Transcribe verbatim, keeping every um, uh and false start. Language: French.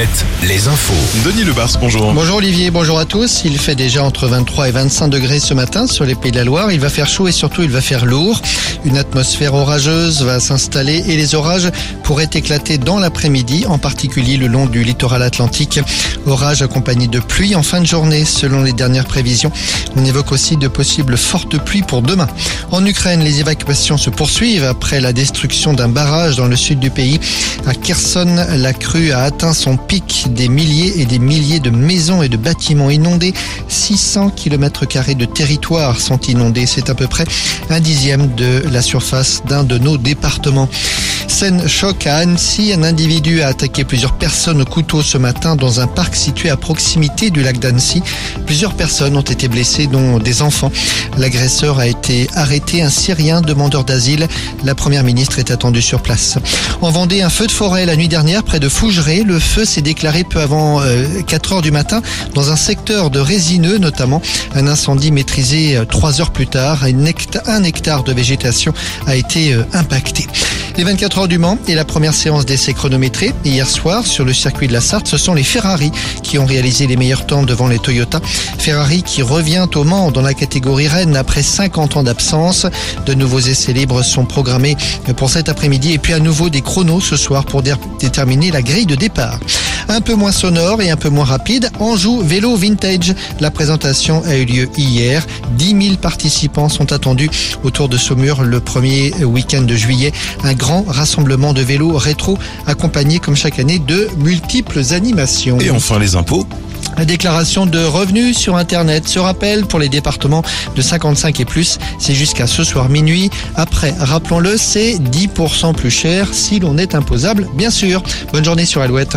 Alouette, les infos. Denis Lebars, bonjour. Bonjour Olivier, bonjour à tous. Il fait déjà entre vingt-trois et vingt-cinq degrés ce matin sur les Pays de la Loire. Il va faire chaud et surtout il va faire lourd. Une atmosphère orageuse va s'installer et les orages pourraient éclater dans l'après-midi, en particulier le long du littoral atlantique. Orages accompagnés de pluie en fin de journée, selon les dernières prévisions. On évoque aussi de possibles fortes pluies pour demain. En Ukraine, les évacuations se poursuivent après la destruction d'un barrage dans le sud du pays. À Kherson, la crue a atteint son pic. Des milliers et des milliers de maisons et de bâtiments inondés. six cents kilomètres carrés de territoire sont inondés. C'est à peu près un dixième de la surface d'un de nos départements. Scène choc à Annecy, un individu a attaqué plusieurs personnes au couteau ce matin dans un parc situé à proximité du lac d'Annecy. Plusieurs personnes ont été blessées, dont des enfants. L'agresseur a été arrêté, un Syrien demandeur d'asile. La première ministre est attendue sur place. En Vendée, un feu de forêt la nuit dernière près de Fougeray. Le feu s'est déclaré peu avant quatre heures du matin dans un secteur de résineux notamment. Un incendie maîtrisé trois heures plus tard. Un hectare de végétation a été impacté. Les vingt-quatre heures du Mans et la première séance d'essai chronométrée. Hier soir, sur le circuit de la Sarthe, ce sont les Ferrari qui ont réalisé les meilleurs temps devant les Toyota. Ferrari qui revient au Mans dans la catégorie Rennes après cinquante ans d'absence. De nouveaux essais libres sont programmés pour cet après-midi. Et puis à nouveau des chronos ce soir pour dé- déterminer la grille de départ. Un peu moins sonore et un peu moins rapide, Anjou Vélo Vintage. La présentation a eu lieu hier. dix mille participants sont attendus autour de Saumur le premier week-end de juillet. Un grand rassemblement de vélos rétro accompagné comme chaque année de multiples animations. Et enfin les impôts. La déclaration de revenus sur Internet se rappelle pour les départements de cinquante-cinq et plus. C'est jusqu'à ce soir minuit. Après, rappelons-le, c'est dix pour cent plus cher si l'on est imposable, bien sûr. Bonne journée sur Alouette.